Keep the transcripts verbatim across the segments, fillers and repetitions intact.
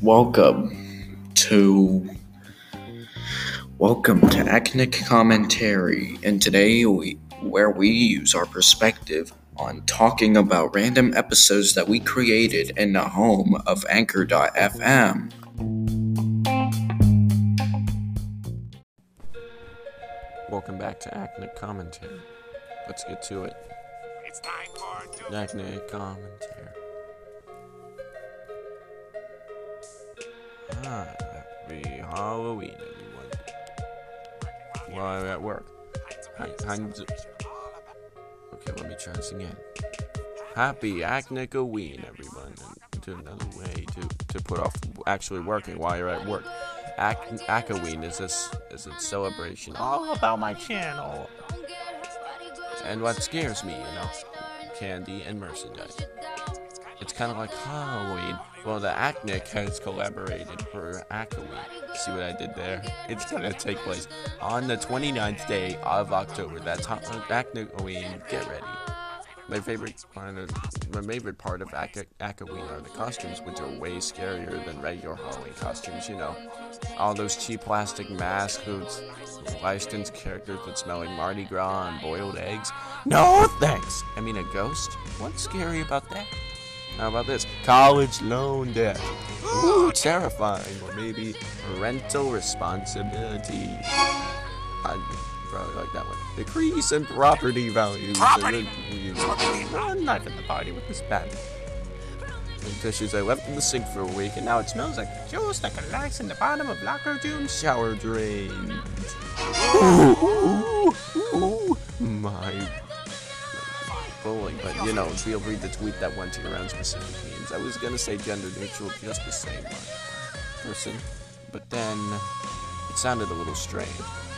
Welcome to Welcome to Acnic Commentary, and today we where we use our perspective on talking about random episodes that we created in the home of Anchor dot f m. Welcome back to Acnic Commentary. Let's get to it. It's time for Acnic Commentary. Ah, happy Halloween, everyone. While I'm at work. I, I'm d- okay, let me try this again. Happy Acnic-a-ween, everyone. And to another way to, to put off actually working while you're at work. Acnic-a-ween is this is a celebration all about my channel. And what scares me, you know, candy and merchandise. It's kind of like Halloween. Well, the Acnic has collaborated for Acaween. See what I did there? It's going to take place on the twenty-ninth day of October. That's ho- Acnicaween. Get ready. My favorite part of, my favorite part of Ac- Acaween are the costumes, which are way scarier than regular Halloween costumes, you know. All those cheap plastic masks, hoods, licensed characters that smell like Mardi Gras and boiled eggs. No, thanks! I mean, a ghost? What's scary about that? How about this? College loan debt. Ooh, terrifying. Or maybe parental responsibility. I'd probably like that one. Decrease in property values. Property. I'm not at the party with this bad. And tissues I left in the sink for a week, and now it smells like juice that collects in the bottom of locker room shower drains. Ooh, ooh, ooh, my. Bullying, but you know, feel free to tweet that one to your own specific means. I was gonna say gender neutral, just the same one person, but then it sounded a little strange.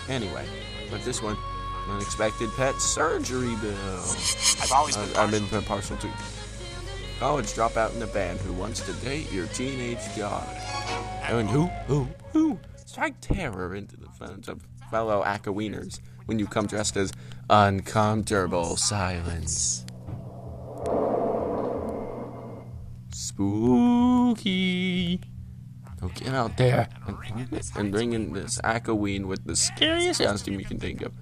Anyway, but this one, unexpected pet surgery bill. I've always been, I, been partial to college dropout in the band who wants to date your teenage daughter. And who, who, who strike terror into the phones of fellow Acaweeners when you come dressed as uncomfortable silence. Spooky. So get out there and bring in this Acaween with the scariest costume you can think of.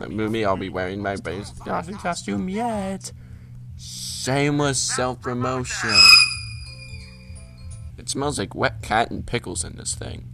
Like me, I'll be wearing my base costume yet. Shameless self-promotion. It smells like wet cat and pickles in this thing.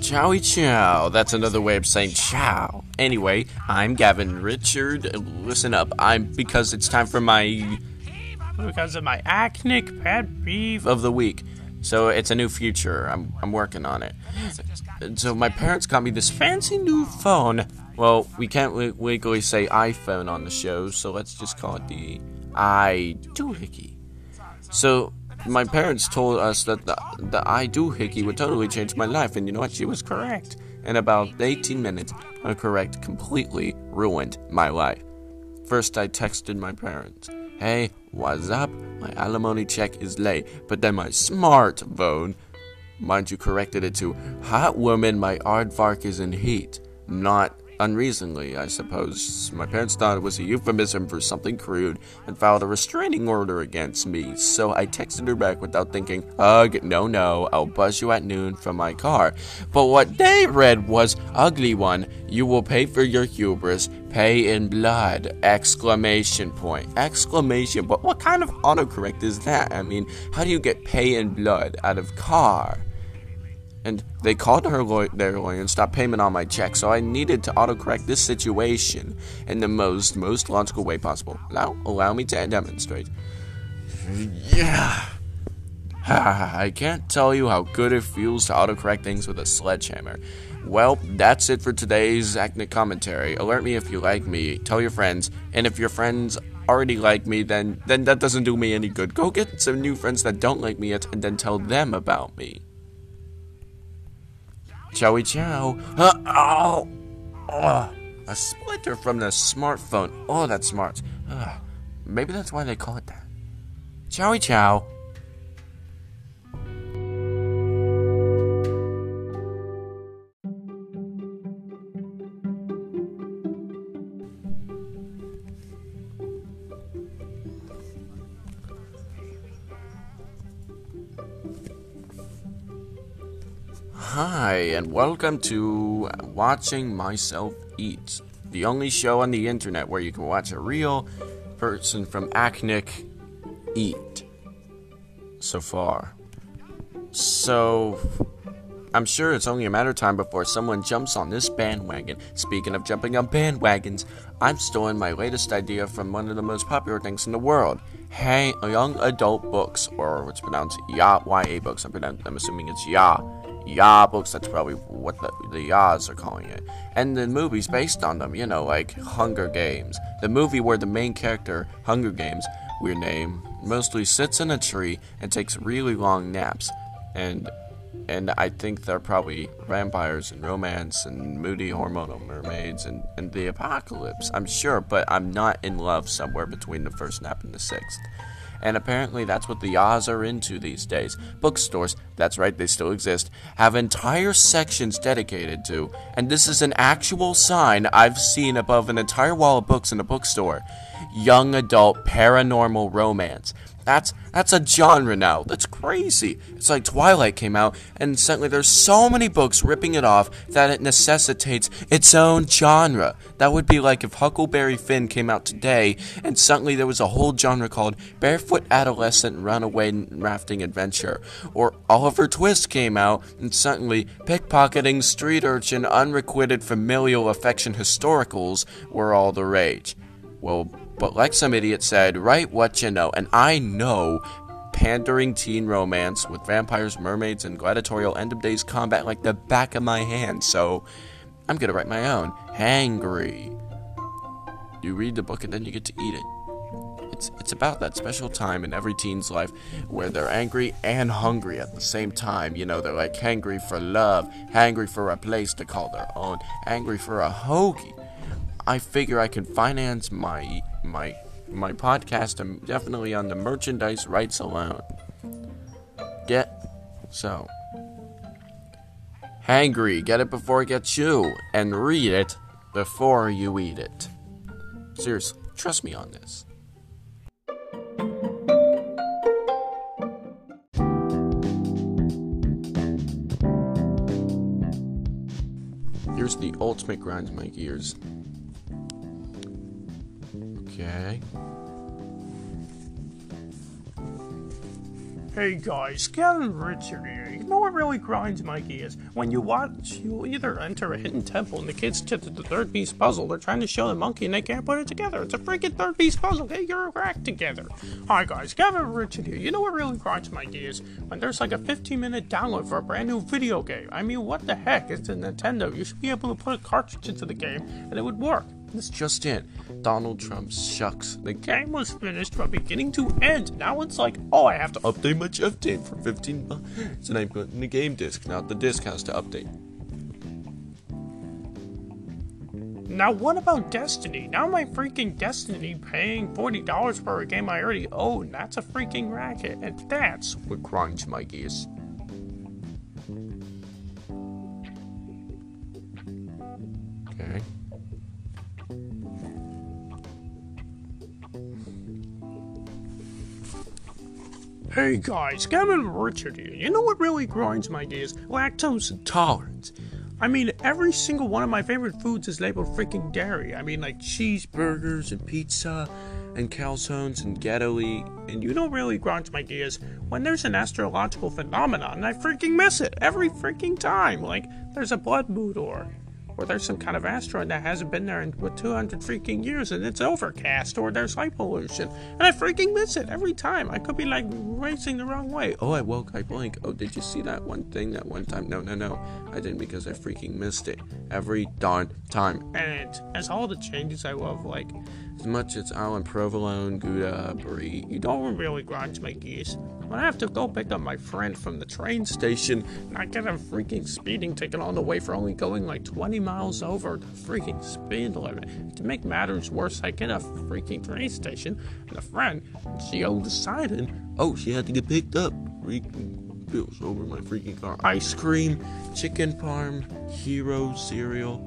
Chowy chow. That's another way of saying chow. Anyway, I'm Gavin Richard. Listen up. I'm because it's time for my because of my Acnic pet peeve of the week. So it's a new feature. I'm I'm working on it. So my parents got me this fancy new phone. Well, we can't le- legally say iPhone on the show, so let's just call it the iDoohickey. So. My parents told us that the, the I-do-hickey would totally change my life, and you know what? She was correct. In about eighteen minutes, her correct completely ruined my life. First, I texted my parents, "Hey, what's up? My alimony check is late." But then my smartphone, mind you, corrected it to, "Hot woman, my aardvark is in heat." Not unreasonably, I suppose. My parents thought it was a euphemism for something crude and filed a restraining order against me, so I texted her back without thinking, "Ugh, no, no, I'll buzz you at noon from my car." But what they read was, "Ugly one, you will pay for your hubris, pay in blood, exclamation point, exclamation." But what kind of autocorrect is that? I mean, how do you get pay in blood out of car? And they called her lawyer, their lawyer and stopped payment on my check, so I needed to autocorrect this situation in the most, most logical way possible. Now, allow me to demonstrate. Yeah. I can't tell you how good it feels to autocorrect things with a sledgehammer. Well, that's it for today's Acnic Commentary. Alert me if you like me. Tell your friends. And if your friends already like me, then, then that doesn't do me any good. Go get some new friends that don't like me yet, and then tell them about me. Chowy chow. Uh, oh, oh. A splinter from the smartphone. Oh, that's smart. Ugh. Maybe that's why they call it that. Chowie chow. Hi, and welcome to Watching Myself Eat, the only show on the internet where you can watch a real person from Acnic eat, so far. So, I'm sure it's only a matter of time before someone jumps on this bandwagon. Speaking of jumping on bandwagons, I've stolen my latest idea from one of the most popular things in the world. Hey, young adult books, or what's pronounced ya, Y A books, I'm, pronounced, I'm assuming it's ya. Ya books, that's probably what the, the Ya's are calling it. And the movies based on them, you know, like Hunger Games. The movie where the main character, Hunger Games, weird name, mostly sits in a tree and takes really long naps. And and I think they're probably vampires and romance and moody hormonal mermaids and, and the apocalypse, I'm sure, but I'm not in love somewhere between the first nap and the sixth. And apparently that's what the Ya's are into these days. Bookstores, that's right, they still exist, have entire sections dedicated to, and this is an actual sign I've seen above an entire wall of books in a bookstore, young adult paranormal romance. That's that's a genre now. That's crazy. It's like Twilight came out, and suddenly there's so many books ripping it off that it necessitates its own genre. That would be like if Huckleberry Finn came out today, and suddenly there was a whole genre called Barefoot Adolescent Runaway Rafting Adventure. Or Oliver Twist came out, and suddenly pickpocketing, street urchin, unrequited familial affection historicals were all the rage. Well, but like some idiot said, write what you know, and I know pandering teen romance with vampires, mermaids, and gladiatorial end-of-days combat like the back of my hand, so I'm gonna write my own. Hangry. You read the book and then you get to eat it. It's, it's about that special time in every teen's life where they're angry and hungry at the same time. You know, they're like hangry for love, hangry for a place to call their own, hangry for a hoagie. I figure I can finance my my my podcast. I'm definitely on the merchandise rights alone. Get so hangry. Get it before it gets you, and read it before you eat it. Seriously, trust me on this. Here's the ultimate grinds my gears. Okay. Hey guys, Kevin Richard here. You know what really grinds my gears? When you watch, you either enter a hidden temple and the kids get to the third piece puzzle. They're trying to show the monkey and they can't put it together. It's a freaking third piece puzzle. Get your act together. Hi guys, Kevin Richard here. You know what really grinds my gears? When there's like a fifteen minute download for a brand new video game. I mean, what the heck? It's a Nintendo. You should be able to put a cartridge into the game and it would work. This just in. Donald Trump sucks. The game was finished from beginning to end. Now it's like, oh, I have to update my update for fifteen bucks. And I'm putting the game disc. Now the disc has to update. Now what about Destiny? Now my freaking Destiny paying forty dollars for a game I already own. That's a freaking racket. And that's what grinds my gears. Okay. Hey guys, Gavin Richard here. You know what really grinds my gears? Lactose intolerance. I mean, every single one of my favorite foods is labeled freaking dairy. I mean, like cheeseburgers and pizza and calzones and ghetto-y. And you know really grinds my gears when there's an astrological phenomenon and I freaking miss it every freaking time. Like, there's a blood moon or... or there's some kind of asteroid that hasn't been there in what, two hundred freaking years and it's overcast, or there's light pollution, and I freaking miss it every time. I could be like racing the wrong way. Oh, I woke, I blinked. Oh, did you see that one thing that one time? No, no, no, I didn't, because I freaking missed it every darn time. And as all the changes I love, like as much as Alan Provolone, Gouda, Brie, you don't really grind my gears. When I have to go pick up my friend from the train station, and I get a freaking speeding ticket on the way for only going like twenty miles over the freaking speed limit. To make matters worse, I get a freaking train station, and a friend, she all decided, oh, she had to get picked up. Freaking bills over my freaking car. Ice cream, chicken parm, hero cereal,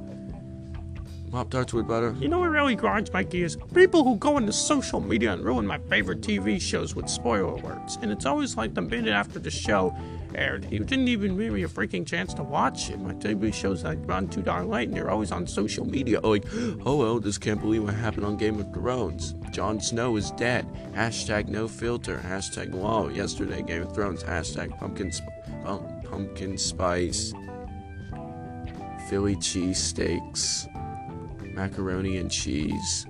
Pop-Tarts with butter. You know what really grinds my gears? People who go into social media and ruin my favorite T V shows with spoiler alerts. And it's always like the minute after the show aired, you didn't even give me a freaking chance to watch it. My T V shows like run too darn late, and you're always on social media like, oh well, just can't believe what happened on Game of Thrones. Jon Snow is dead. Hashtag no filter. Hashtag wow, yesterday Game of Thrones. Hashtag pumpkin, sp- pump- pumpkin spice. Philly cheesesteaks. Macaroni and cheese,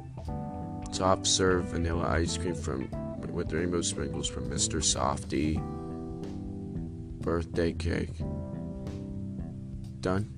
top serve vanilla ice cream from with rainbow sprinkles from Mister Softy, birthday cake. Done.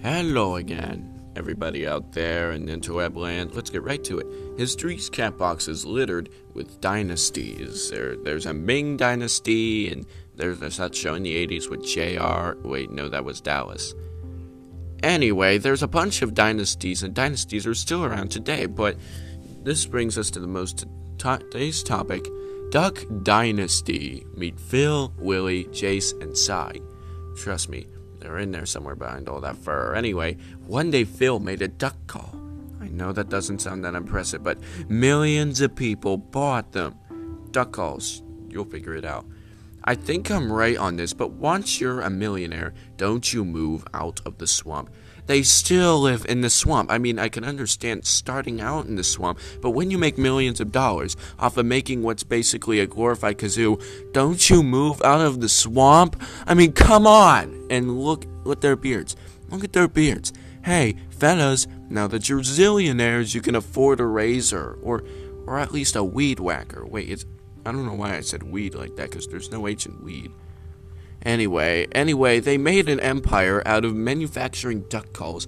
Hello again, everybody out there in interweb land. Let's get right to it. History's catbox is littered with dynasties. There, there's a Ming dynasty, and there's, there's that show in the eighties with J R. Wait, no, that was Dallas. Anyway, there's a bunch of dynasties, and dynasties are still around today. But this brings us to the most to- today's topic: Duck Dynasty. Meet Phil, Willie, Jace, and Cy. Trust me. They're in there somewhere behind all that fur. Anyway, one day Phil made a duck call. I know that doesn't sound that impressive, but millions of people bought them. Duck calls. You'll figure it out. I think I'm right on this, but once you're a millionaire, don't you move out of the swamp. They still live in the swamp. I mean, I can understand starting out in the swamp, but when you make millions of dollars off of making what's basically a glorified kazoo, don't you move out of the swamp? I mean, come on! And look at their beards. Look at their beards. Hey, fellas, now that you're zillionaires, you can afford a razor, or or at least a weed whacker. Wait, it's... I don't know why I said weed like that, because there's no H in weed. Anyway, anyway, they made an empire out of manufacturing duck calls.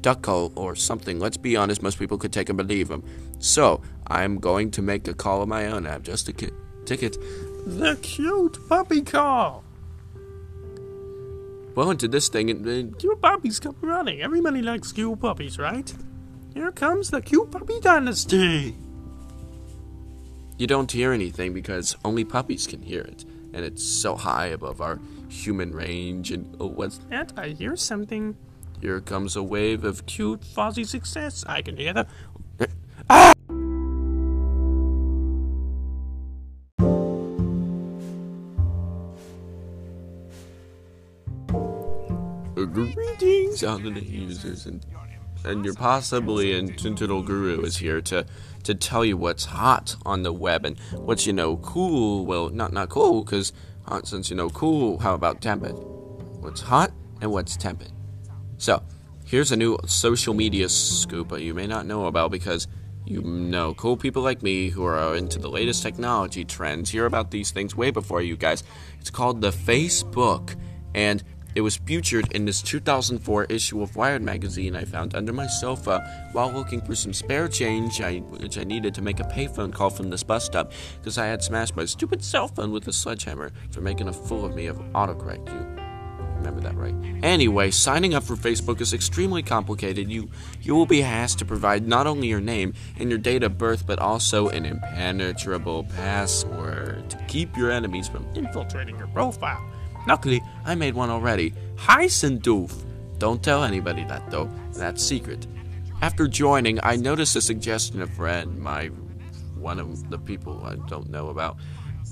Duck call or something. Let's be honest, most people could take and believe them. So, I'm going to make a call of my own. I have just a ki- ticket. The cute puppy call. Well, into this thing, and uh, cute puppies come running. Everybody likes cute puppies, right? Here comes the cute puppy dynasty. You don't hear anything because only puppies can hear it, and it's so high above our human range. And oh, what's that? I hear something. Here comes a wave of cute, fuzzy success. I can hear the... Ah! Greetings, the users, and and you're possibly in Tintiddle Guru is here to to tell you what's hot on the web and what's, you know, cool. Well, not not cool, because hot since, you know, cool. How about tepid? What's hot and what's tepid? So, here's a new social media scoop that you may not know about because, you know, cool people like me who are into the latest technology trends hear about these things way before you guys. It's called the Facebook, and it was featured in this two thousand four issue of Wired magazine I found under my sofa while looking for some spare change, I, which I needed to make a payphone call from this bus stop because I had smashed my stupid cell phone with a sledgehammer for making a fool of me of autocorrect. You remember that, right? Anyway, signing up for Facebook is extremely complicated. You you will be asked to provide not only your name and your date of birth, but also an impenetrable password to keep your enemies from infiltrating your profile. Luckily, I made one already. Hi, Sindoof. Don't tell anybody that, though. That's secret. After joining, I noticed a suggestion of friend, my one of the people I don't know about.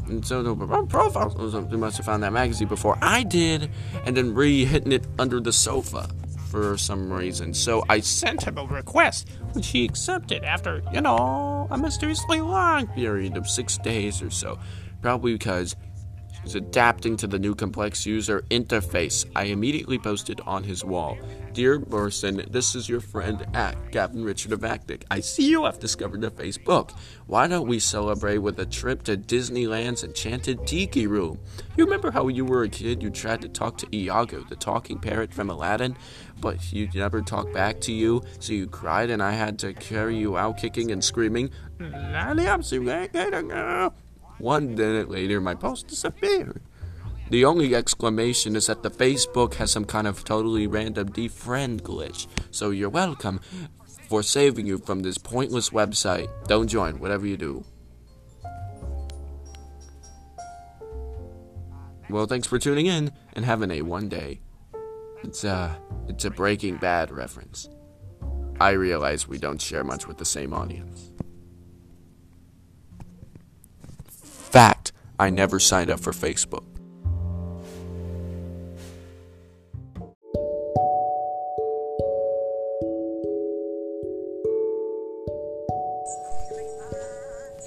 And so the profile, you must have found that magazine before I did, and then re-hitting it under the sofa for some reason. So I sent him a request, which he accepted after, you know, a mysteriously long period of six days or so. Probably because... who's adapting to the new complex user interface. I immediately posted on his wall, "Dear Morrison, this is your friend at Gavin Richard of Acnic. I see you have discovered the Facebook. Why don't we celebrate with a trip to Disneyland's Enchanted Tiki Room? You remember how when you were a kid you tried to talk to Iago, the talking parrot from Aladdin, but he never talked back to you, so you cried and I had to carry you out kicking and screaming. One minute later, my post disappeared. The only exclamation is that the Facebook has some kind of totally random defriend glitch. So you're welcome for saving you from this pointless website. Don't join, whatever you do." Well, thanks for tuning in, and having a one day. It's a, it's a Breaking Bad reference. I realize we don't share much with the same audience. Fact, I never signed up for Facebook.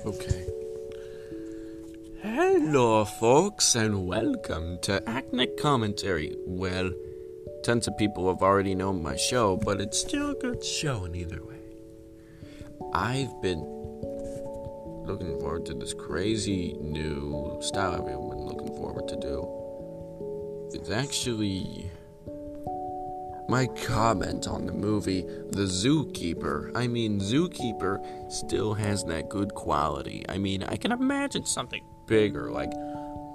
Okay. Hello, folks, and welcome to Acnic Commentary. Well, tons of people have already known my show, but it's still a good show in either way. I've been looking forward to this crazy new style I've been looking forward to do. It's actually my comment on the movie The Zookeeper. I mean, Zookeeper still has that good quality. I mean, I can imagine something bigger, like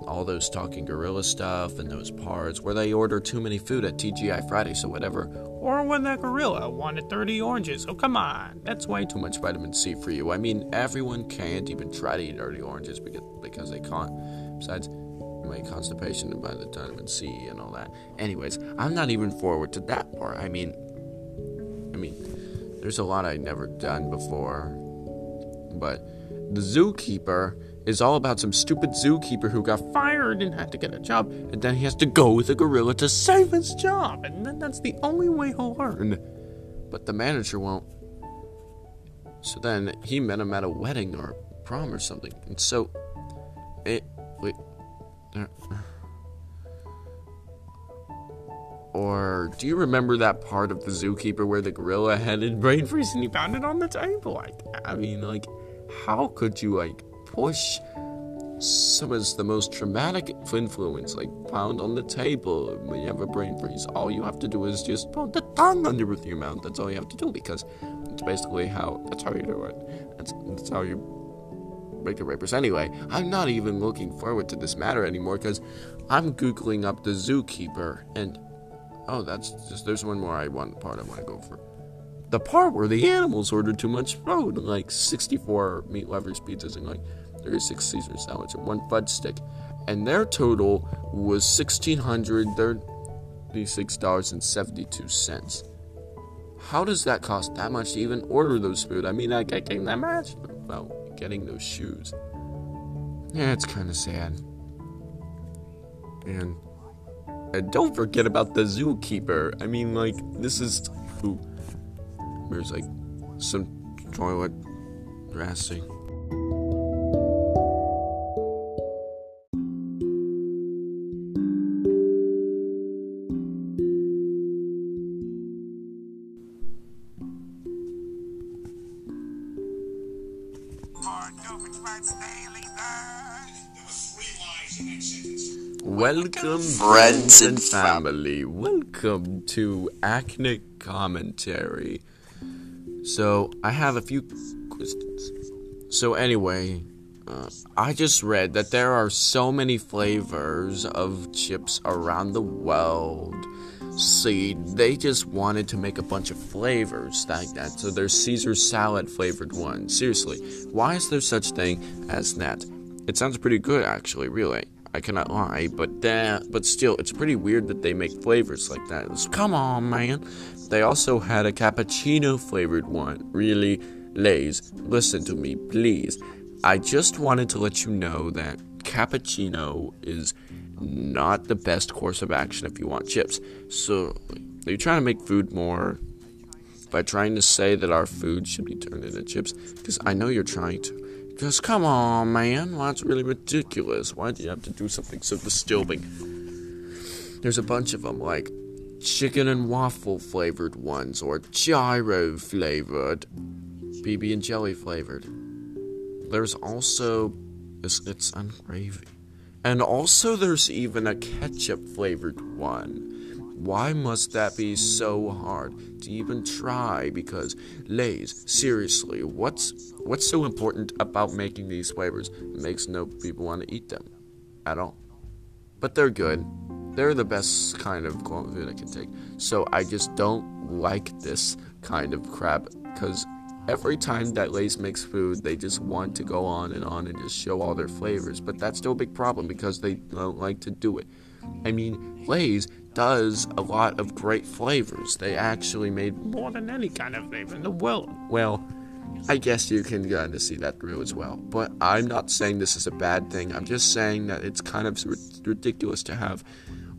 all those talking gorilla stuff and those parts where they order too many food at T G I Friday, so whatever. Or when that gorilla wanted thirty oranges. Oh, come on. That's way too much vitamin C for you. I mean, everyone can't even try to eat dirty oranges because, because they can't. Besides, my constipation and by the vitamin C and all that. Anyways, I'm not even forward to that part. I mean, I mean, there's a lot I've never done before. But The Zookeeper is all about some stupid zookeeper who got fired and had to get a job, and then he has to go with a gorilla to save his job, and then that's the only way he'll learn. But the manager won't. So then he met him at a wedding or a prom or something, and so it wait. Or do you remember that part of The Zookeeper where the gorilla headed brain freeze and he found it on the table? Like, I mean, like, how could you, like, push some of the most traumatic influence, like, pound on the table when you have a brain freeze? All you have to do is just put the tongue under with your mouth. That's all you have to do, because it's basically how, that's how you do it. That's, that's how you break the rapers. Anyway, I'm not even looking forward to this matter anymore, because I'm googling up The Zookeeper, and oh, that's just, there's one more I want part I want to go for. The part where the animals ordered too much food, like sixty-four meat lovers pizzas and like thirty-six Caesar salads and one fudge stick, and their total was one thousand six hundred thirty-six dollars and seventy-two cents. How does that cost that much to even order those food? I mean, I can't that much about getting those shoes. Yeah, it's kind of sad. And, and don't forget about The Zookeeper. I mean, like, this is who. There's like some toilet dressing. Welcome, friends and family. Welcome to Acnic Commentary. So, I have a few questions. So, anyway, uh, I just read that there are so many flavors of chips around the world. See, they just wanted to make a bunch of flavors like that. So, there's Caesar salad flavored one. Seriously, why is there such thing as that? It sounds pretty good, actually, really. I cannot lie, but that, but still, it's pretty weird that they make flavors like that. Was, come on, man. They also had a cappuccino-flavored one. Really, Lays, listen to me, please. I just wanted to let you know that cappuccino is not the best course of action if you want chips. So, you're trying to make food more by trying to say that our food should be turned into chips, because I know you're trying to. Because come on, man, that's really ridiculous. Why do you have to do something so disturbing? There's a bunch of them, like chicken and waffle flavored ones, or gyro flavored, B B and jelly flavored. There's also, it's, it's on gravy. And also there's even a ketchup flavored one. Why must that be so hard to even try? Because Lay's, seriously, what's what's so important about making these flavors? It makes no people want to eat them at all. But they're good. They're the best kind of quality food I can take. So I just don't like this kind of crap, because every time that Lay's makes food, they just want to go on and on and just show all their flavors. But that's still a big problem because they don't like to do it. I mean, Lay's does a lot of great flavors. They actually made more than any kind of flavor in the world. Well, I guess you can kind of see that through as well. But I'm not saying this is a bad thing. I'm just saying that it's kind of r- ridiculous to have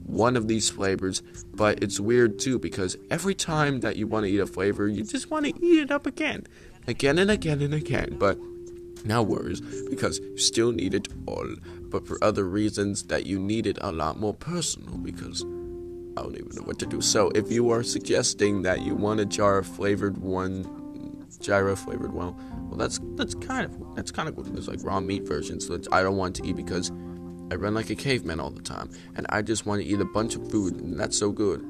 one of these flavors. But it's weird too, because every time that you want to eat a flavor, you just want to eat it up again. Again and again and again. But no worries, because you still need it all. But for other reasons that you need it a lot more personal, because I don't even know what to do. So if you are suggesting that you want a jar of flavored one, gyro flavored one, well, that's that's kind of that's kind of good. There's like raw meat versions that I don't want to eat because I run like a caveman all the time, and I just want to eat a bunch of food, and that's so good.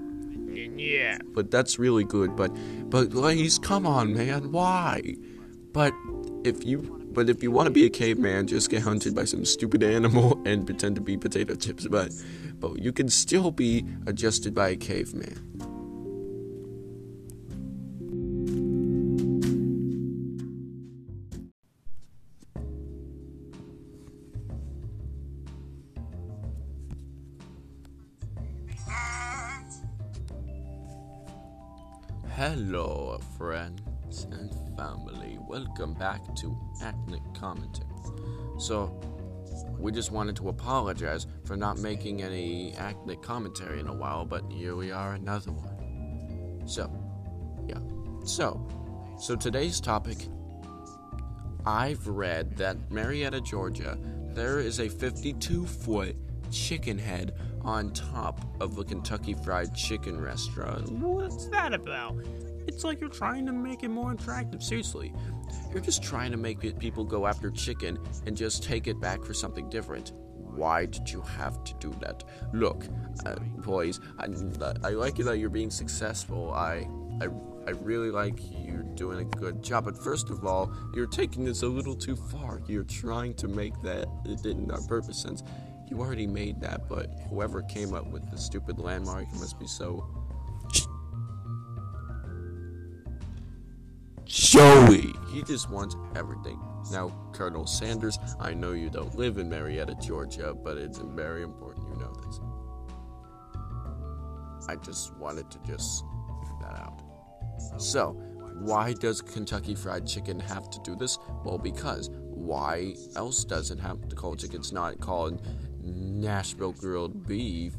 Yeah, but that's really good. But but please, come on, man, why? But if you but if you want to be a caveman, just get hunted by some stupid animal and pretend to be potato chips. But. But you can still be adjusted by a caveman. Hello, friends and family. Welcome back to Acnic Commentary. So, we just wanted to apologize for not making any Acnic commentary in a while, but here we are, another one. So, yeah. So, so today's topic, I've read that Marietta, Georgia, there is a fifty-two foot chicken head on top of a Kentucky Fried Chicken restaurant. What's that about? It's like you're trying to make it more attractive, seriously. You're just trying to make it, people go after chicken and just take it back for something different. Why did you have to do that? Look, uh, boys, I, I like it that you're being successful. I, I, I really like you're doing a good job. But first of all, you're taking this a little too far. You're trying to make that it didn't on purpose sense. You already made that, but whoever came up with the stupid landmark must be so Joey! He just wants everything. Now, Colonel Sanders, I know you don't live in Marietta, Georgia, but it's very important you know this. I just wanted to just get that out. So, why does Kentucky Fried Chicken have to do this? Well, because why else does it have to call chicken? It's not called Nashville grilled beef.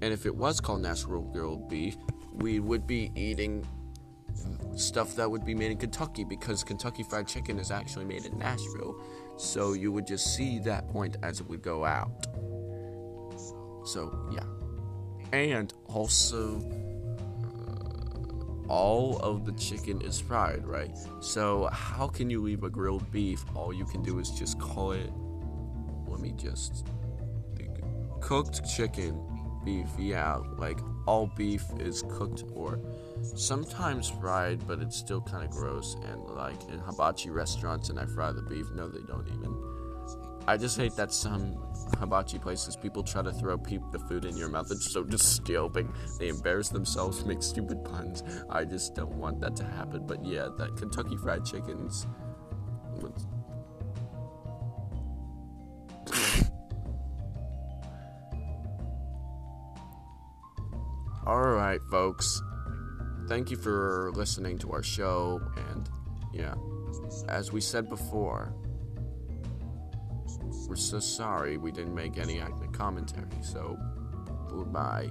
And if it was called Nashville grilled beef, we would be eating stuff that would be made in Kentucky, because Kentucky Fried Chicken is actually made in Nashville, so you would just see that point as it would go out. So yeah, and also uh, all of the chicken is fried, right? So how can you leave a grilled beef? All you can do is just call it, let me just think, cooked chicken beef. Yeah, like all beef is cooked or sometimes fried, but it's still kind of gross. And like in hibachi restaurants, and I fry the beef. No, they don't even. I just hate that some hibachi places, people try to throw peep the food in your mouth. It's so disturbing. They embarrass themselves, make stupid puns. I just don't want that to happen. But yeah, that Kentucky Fried Chicken's alright, folks. Thank you for listening to our show, and yeah, as we said before, we're so sorry we didn't make any active commentary, so goodbye.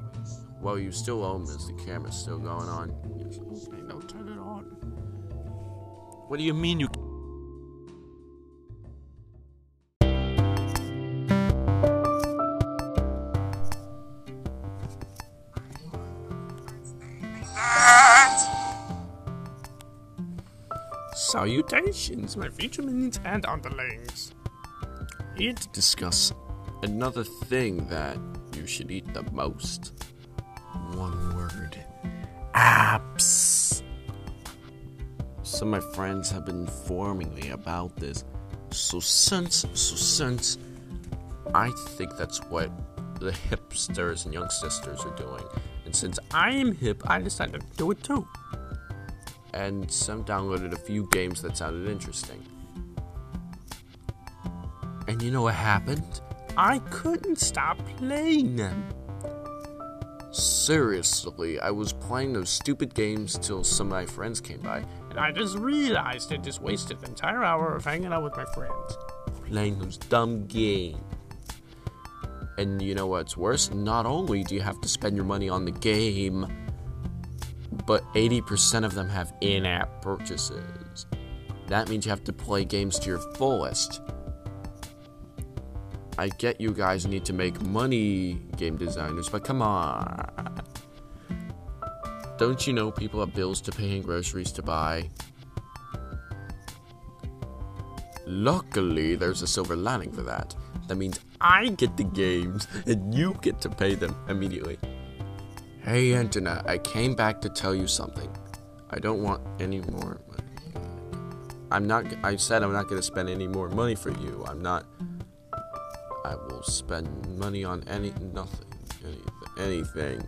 Well, you still own this, the camera's still going on. Okay, no, turn it on. What do you mean you... Salutations, my featuremans and underlings. Here to discuss another thing that you should eat the most. One word. Apps. Some of my friends have been informing me about this. So since, so since, I think that's what the hipsters and youngsters are doing. And since I am hip, I decided to do it too. And some downloaded a few games that sounded interesting. And you know what happened? I couldn't stop playing them. Seriously, I was playing those stupid games till some of my friends came by. And I just realized I just wasted an entire hour of hanging out with my friends. Playing those dumb games. And you know what's worse? Not only do you have to spend your money on the game, but eighty percent of them have in-app purchases. That means you have to play games to your fullest. I get you guys need to make money, game designers, but come on. Don't you know people have bills to pay and groceries to buy? Luckily, there's a silver lining for that. That means I get the games and you get to pay them immediately. Hey, Internet, I came back to tell you something. I don't want any more money. I'm not, I said I'm not going to spend any more money for you. I'm not, I will spend money on any, nothing, any, anything.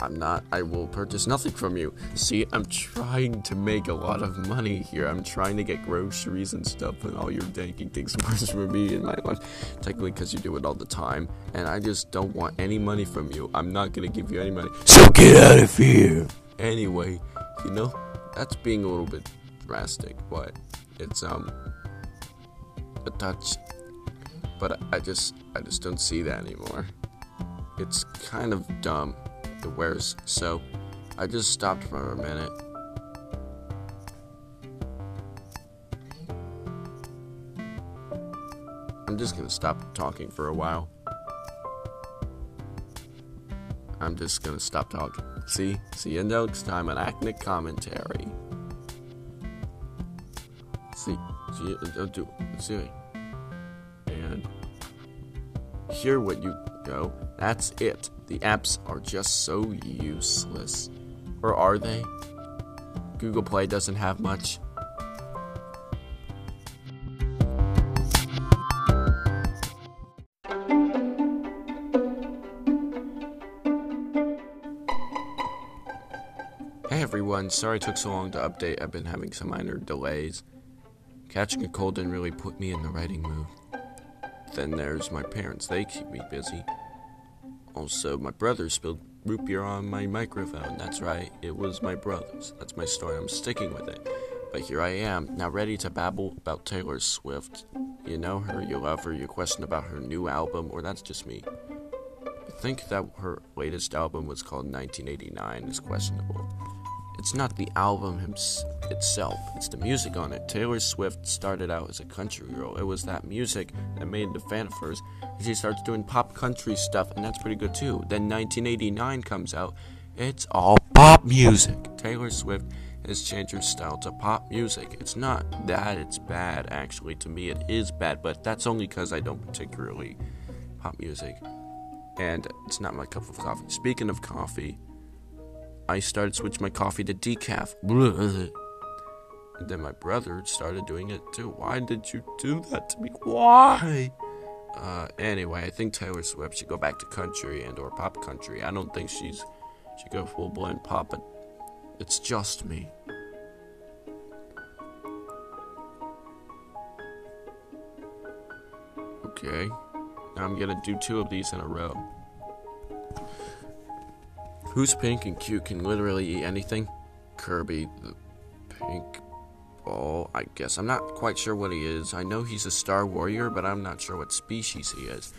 I'm not, I will purchase nothing from you. See, I'm trying to make a lot of money here. I'm trying to get groceries and stuff, and all you're taking things worse for me in my life. Technically, because you do it all the time, and I just don't want any money from you. I'm not going to give you any money. So get out of here! Anyway, you know, that's being a little bit drastic, but it's, um, a touch. But I just, I just don't see that anymore. It's kind of dumb. It wears, so I just stopped for a minute. I'm just gonna stop talking for a while. I'm just gonna stop talking. See? See you next time on Acnic Commentary. See, see, don't do it. See, and hear what you go. That's it. The apps are just so useless. Or are they? Google Play doesn't have much. Hey everyone, sorry it took so long to update. I've been having some minor delays. Catching a cold didn't really put me in the writing mood. Then there's my parents, they keep me busy. Also, my brother spilled root beer on my microphone. That's right, it was my brother's. That's my story, I'm sticking with it. But here I am, now ready to babble about Taylor Swift. You know her, you love her, you question about her new album, or that's just me. I think that her latest album was called nineteen eighty-nine is questionable. It's not the album hims- itself, it's the music on it. Taylor Swift started out as a country girl. It was that music that made the fan of hers. And she starts doing pop country stuff, and that's pretty good too. Then nineteen eighty-nine comes out. It's all pop music. Taylor Swift has changed her style to pop music. It's not that it's bad, actually. To me, it is bad, but that's only because I don't particularly pop music. And it's not my cup of coffee. Speaking of coffee, I started switching my coffee to decaf. And then my brother started doing it too. Why did you do that to me? Why? Uh, anyway, I think Taylor Swift should go back to country and or pop country. I don't think she's should go full-blown pop, but it's just me. Okay. Now I'm gonna do two of these in a row. Who's pink and cute can literally eat anything? Kirby, the pink ball, I guess. I'm not quite sure what he is. I know he's a star warrior, but I'm not sure what species he is.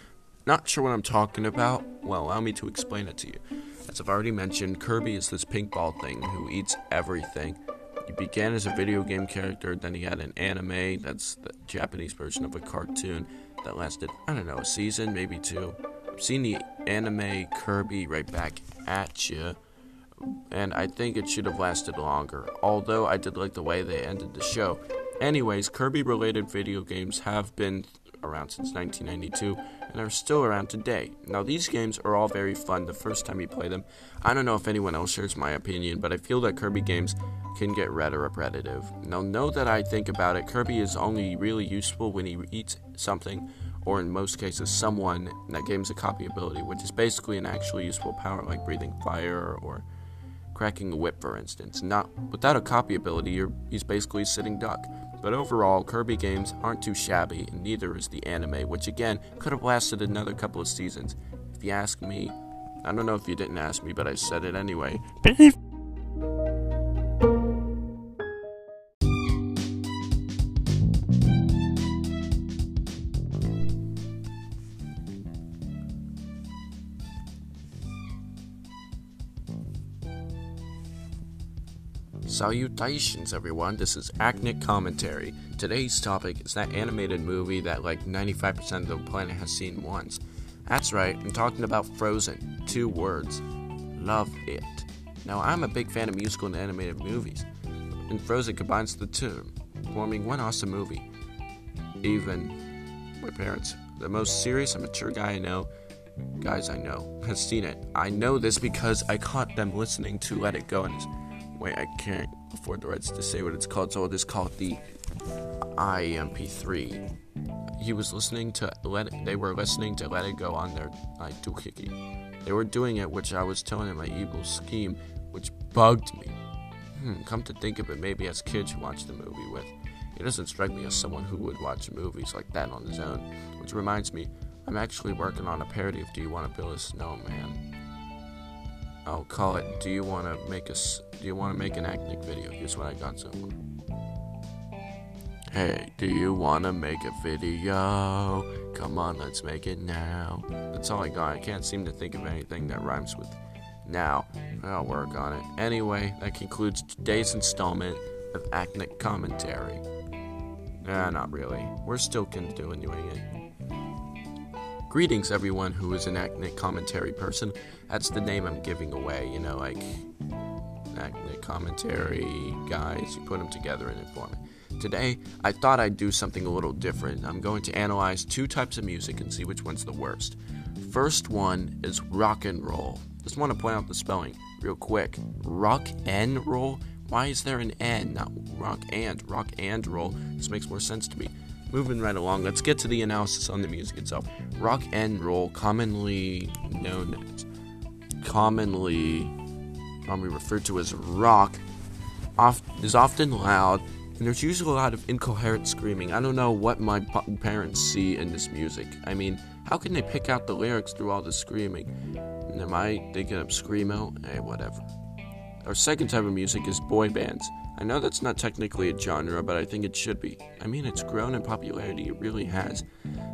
Not sure what I'm talking about? Well, allow me to explain it to you. As I've already mentioned, Kirby is this pink ball thing who eats everything. He began as a video game character, then he had an anime, that's the Japanese version of a cartoon, that lasted, I don't know, a season, maybe two. Seen the anime Kirby right back at you and I think it should have lasted longer, although I did like the way they ended the show. Anyways, Kirby-related video games have been around since nineteen ninety-two and are still around today. Now, these games are all very fun the first time you play them. I don't know if anyone else shares my opinion, but I feel that Kirby games can get rather repetitive. Now, now that I think about it, Kirby is only really useful when he eats something, or in most cases, someone that gains a copy ability, which is basically an actually useful power like breathing fire or cracking a whip, for instance. Not without a copy ability, you're, he's basically a sitting duck. But overall, Kirby games aren't too shabby, and neither is the anime, which again, could have lasted another couple of seasons. If you ask me, I don't know if you didn't ask me, but I said it anyway. Salutations, everyone. This is Acnic Commentary. Today's topic is that animated movie that like ninety-five percent of the planet has seen once. That's right, I'm talking about Frozen. Two words. Love it. Now, I'm a big fan of musical and animated movies, and Frozen combines the two, forming one awesome movie. Even my parents, the most serious and mature guy I know, guys I know, has seen it. I know this because I caught them listening to Let It Go and Wait, I can't afford the rights to say what it's called, so I'll just call it the I M P three. He was listening to Let It, they were listening to Let It Go on their iTunes. They were doing it, which I was telling him my evil scheme, which bugged me. Hmm, come to think of it, maybe as kids who watch the movie with. It doesn't strike me as someone who would watch movies like that on his own, which reminds me, I'm actually working on a parody of Do You Want to Build a Snowman? I'll call it Do You Want to Make a... Do you want to make an Acnic video? Here's what I got so far. Hey, do you want to make a video? Come on, let's make it now. That's all I got. I can't seem to think of anything that rhymes with now. I'll work on it. Anyway, that concludes today's installment of Acnic Commentary. Nah, not really. We're still continuing it. Greetings, everyone who is an Acnic Commentary person. That's the name I'm giving away, you know, like... Acnic Commentary guys, you put them together and inform it. Today, I thought I'd do something a little different. I'm going to analyze two types of music and see which one's the worst. First one is rock and roll. Just want to point out the spelling real quick. Rock and roll? Why is there an N? Not rock and. Rock and roll. This makes more sense to me. Moving right along, let's get to the analysis on the music itself. Rock and roll, commonly known as... Commonly... Um, we refer to as rock, oft- is often loud, and there's usually a lot of incoherent screaming. I don't know what my p- parents see in this music. I mean, how can they pick out the lyrics through all the screaming? And am I thinking of Screamo? Hey, whatever. Our second type of music is boy bands. I know that's not technically a genre, but I think it should be. I mean, it's grown in popularity, it really has.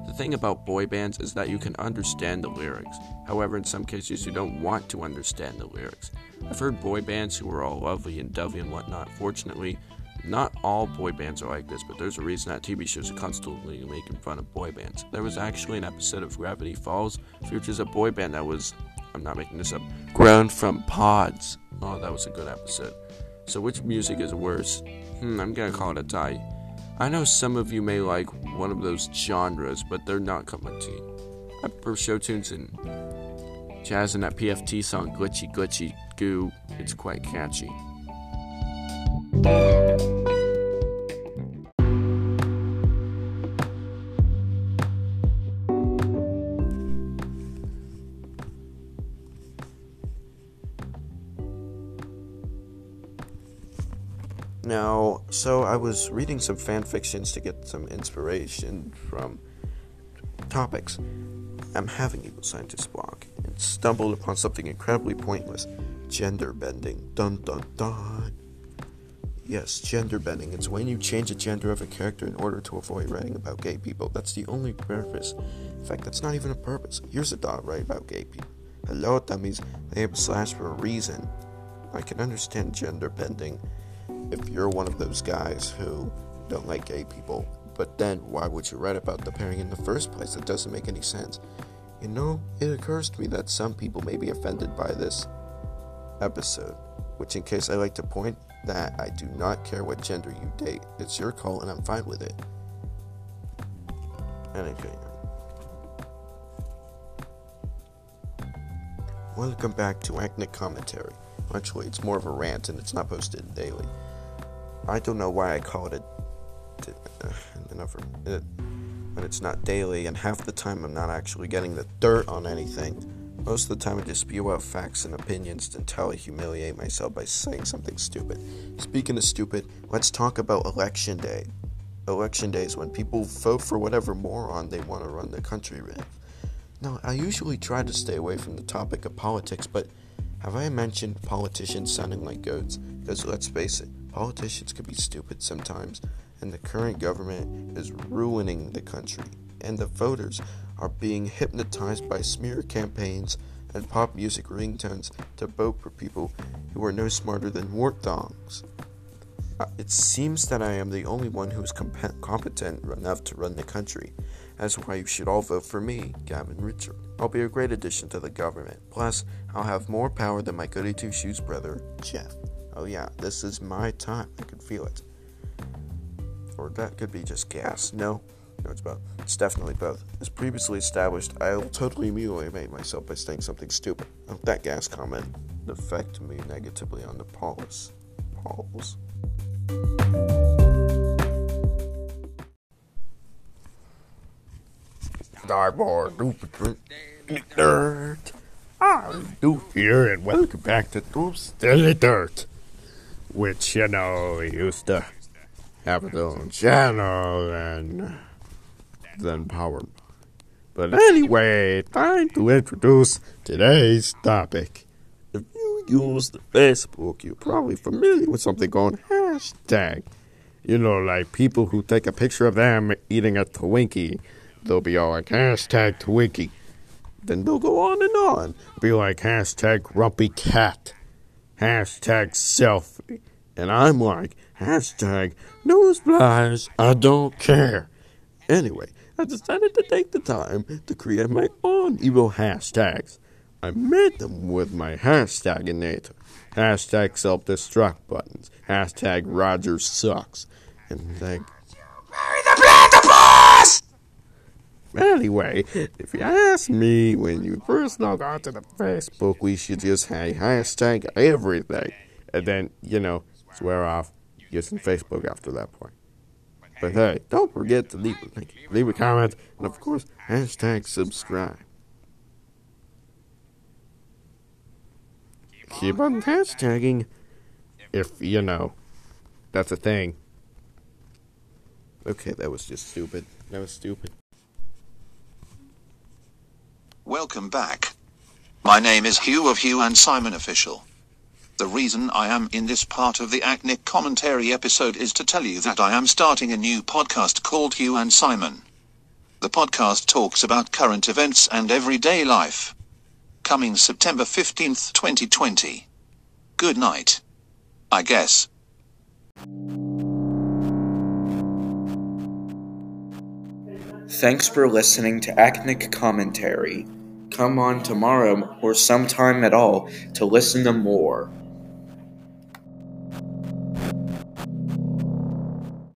The thing about boy bands is that you can understand the lyrics. However, in some cases, you don't want to understand the lyrics. I've heard boy bands who are all lovely and dovey and whatnot. Fortunately, not all boy bands are like this, but there's a reason that T V shows are constantly making fun of boy bands. There was actually an episode of Gravity Falls, features a boy band that was, I'm not making this up, grown from pods. Oh, that was a good episode. So which music is worse? Hmm, I'm gonna call it a tie. I know some of you may like one of those genres, but they're not coming to you. I prefer show tunes and jazz and that P F T song, Glitchy Glitchy Goo. It's quite catchy. Now, so I was reading some fan fictions to get some inspiration from topics. I'm having evil scientist block and stumbled upon something incredibly pointless. Gender bending. Dun dun dun. Yes, gender bending. It's when you change the gender of a character in order to avoid writing about gay people. That's the only purpose. In fact, that's not even a purpose. Here's a dot right about gay people. Hello, dummies. They have a slash for a reason. I can understand gender bending if you're one of those guys who don't like gay people, but then why would you write about the pairing in the first place? It doesn't make any sense. You know, it occurs to me that some people may be offended by this. episode, which in case I like to point that I do not care what gender you date. It's your call and I'm fine with it. Anyway. Welcome back to Acnic Commentary. Actually, it's more of a rant and it's not posted daily. I don't know why I call it a, uh, enough it, when it's not daily, and half the time I'm not actually getting the dirt on anything. Most of the time I just spew out facts and opinions until I humiliate myself by saying something stupid. Speaking of stupid, let's talk about Election Day. Election Day is when people vote for whatever moron they want to run the country with. Now, I usually try to stay away from the topic of politics, but have I mentioned politicians sounding like goats? Because let's face it, politicians can be stupid sometimes, and the current government is ruining the country, and the voters are being hypnotized by smear campaigns and pop music ringtones to vote for people who are no smarter than warthogs. Uh, it seems that I am the only one who is comp- competent enough to run the country. That's why you should all vote for me, Gavin Richard. I'll be a great addition to the government. Plus, I'll have more power than my goody two-shoes brother, Jeff. Oh yeah, this is my time. I can feel it. Or that could be just gas. No. No, it's both. It's definitely both. As previously established, I'll totally mutilate myself by saying something stupid. Oh, that gas comment affect me negatively on the polls. Polls. Dirt. I'm new here, and welcome back to Oops, Dilly Dirt, which, you know, we used to have its own channel and then power. But anyway, time to introduce today's topic. If you use the Facebook, you're probably familiar with something called hashtag. You know, like people who take a picture of them eating a Twinkie. They'll be all like, hashtag Twinkie. Then they'll go on and on. Be like, hashtag grumpy cat. Hashtag selfie. And I'm like, hashtag newsflash, I don't care. Anyway, I decided to take the time to create my own evil hashtags. I made them with my hashtag in nature. Hashtag self-destruct buttons. Hashtag Roger sucks. And thank you. Marry the platypus! Anyway, if you ask me, when you first log on to the Facebook, we should just have hashtag everything. And then, you know, swear off using Facebook after that point. But hey, don't forget to leave a, leave a comment, and of course, hashtag subscribe. Keep on hashtagging, if, you know, that's a thing. Okay, that was just stupid. That was stupid. Welcome back. My name is Hugh of Hugh and Simon Official. The reason I am in this part of the Acnic Commentary episode is to tell you that I am starting a new podcast called Hugh and Simon. The podcast talks about current events and everyday life. Coming September fifteenth, twenty twenty. Good night. I guess. Thanks for listening to Acnic Commentary. Come on tomorrow or sometime at all to listen to more.